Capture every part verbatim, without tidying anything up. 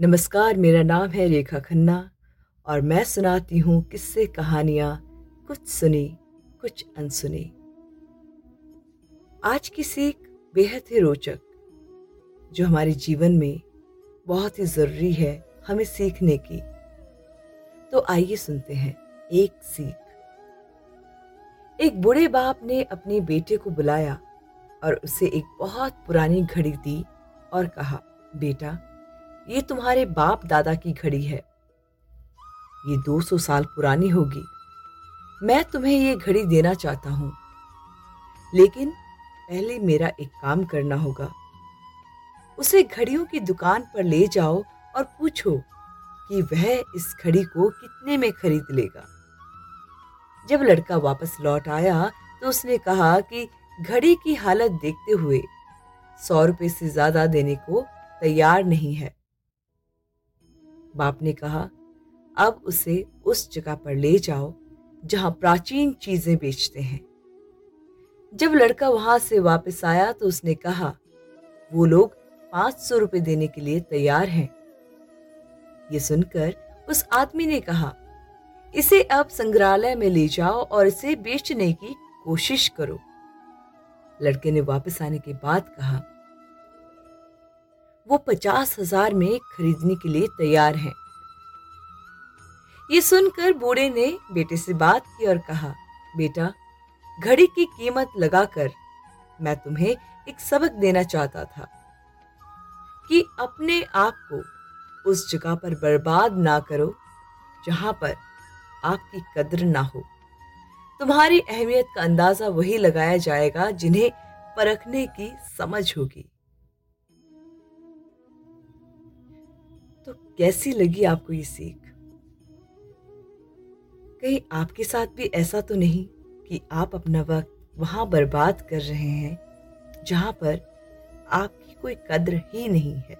नमस्कार, मेरा नाम है रेखा खन्ना और मैं सुनाती हूँ किस्से कहानियाँ, कुछ सुनी कुछ अनसुनी। आज की सीख बेहद ही रोचक, जो हमारे जीवन में बहुत ही ज़रूरी है हमें सीखने की। तो आइए सुनते हैं एक सीख। एक बूढ़े बाप ने अपने बेटे को बुलाया और उसे एक बहुत पुरानी घड़ी दी और कहा, बेटा ये तुम्हारे बाप दादा की घड़ी है, ये दो सौ साल पुरानी होगी। मैं तुम्हें ये घड़ी देना चाहता हूँ, लेकिन पहले मेरा एक काम करना होगा। उसे घड़ियों की दुकान पर ले जाओ और पूछो कि वह इस घड़ी को कितने में खरीद लेगा। जब लड़का वापस लौट आया तो उसने कहा कि घड़ी की हालत देखते हुए सौ रुपये से ज्यादा देने को तैयार नहीं है। बाप ने कहा, अब उसे उस जगह पर ले जाओ जहां प्राचीन चीजें बेचते हैं। जब लड़का वहां से वापस आया तो उसने कहा, वो लोग पांच सौ रुपये देने के लिए तैयार हैं। ये सुनकर उस आदमी ने कहा, इसे अब संग्रहालय में ले जाओ और इसे बेचने की कोशिश करो। लड़के ने वापस आने के बाद कहा, वो पचास हजार में खरीदने के लिए तैयार हैं। ये सुनकर बूढ़े ने बेटे से बात की और कहा, बेटा घड़ी की कीमत लगाकर मैं तुम्हें एक सबक देना चाहता था कि अपने आप को उस जगह पर बर्बाद ना करो जहां पर आपकी कद्र ना हो। तुम्हारी अहमियत का अंदाजा वही लगाया जाएगा जिन्हें परखने की समझ होगी। तो कैसी लगी आपको ये सीख? कहीं आपके साथ भी ऐसा तो नहीं कि आप अपना वक्त वहां बर्बाद कर रहे हैं जहां पर आपकी कोई कद्र ही नहीं है।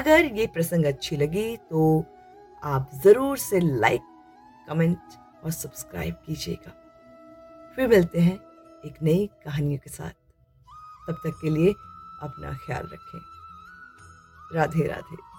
अगर ये प्रसंग अच्छी लगी तो आप जरूर से लाइक, कमेंट और सब्सक्राइब कीजिएगा। फिर मिलते हैं एक नई कहानियों के साथ। तब तक के लिए अपना ख्याल रखें। राधे राधे।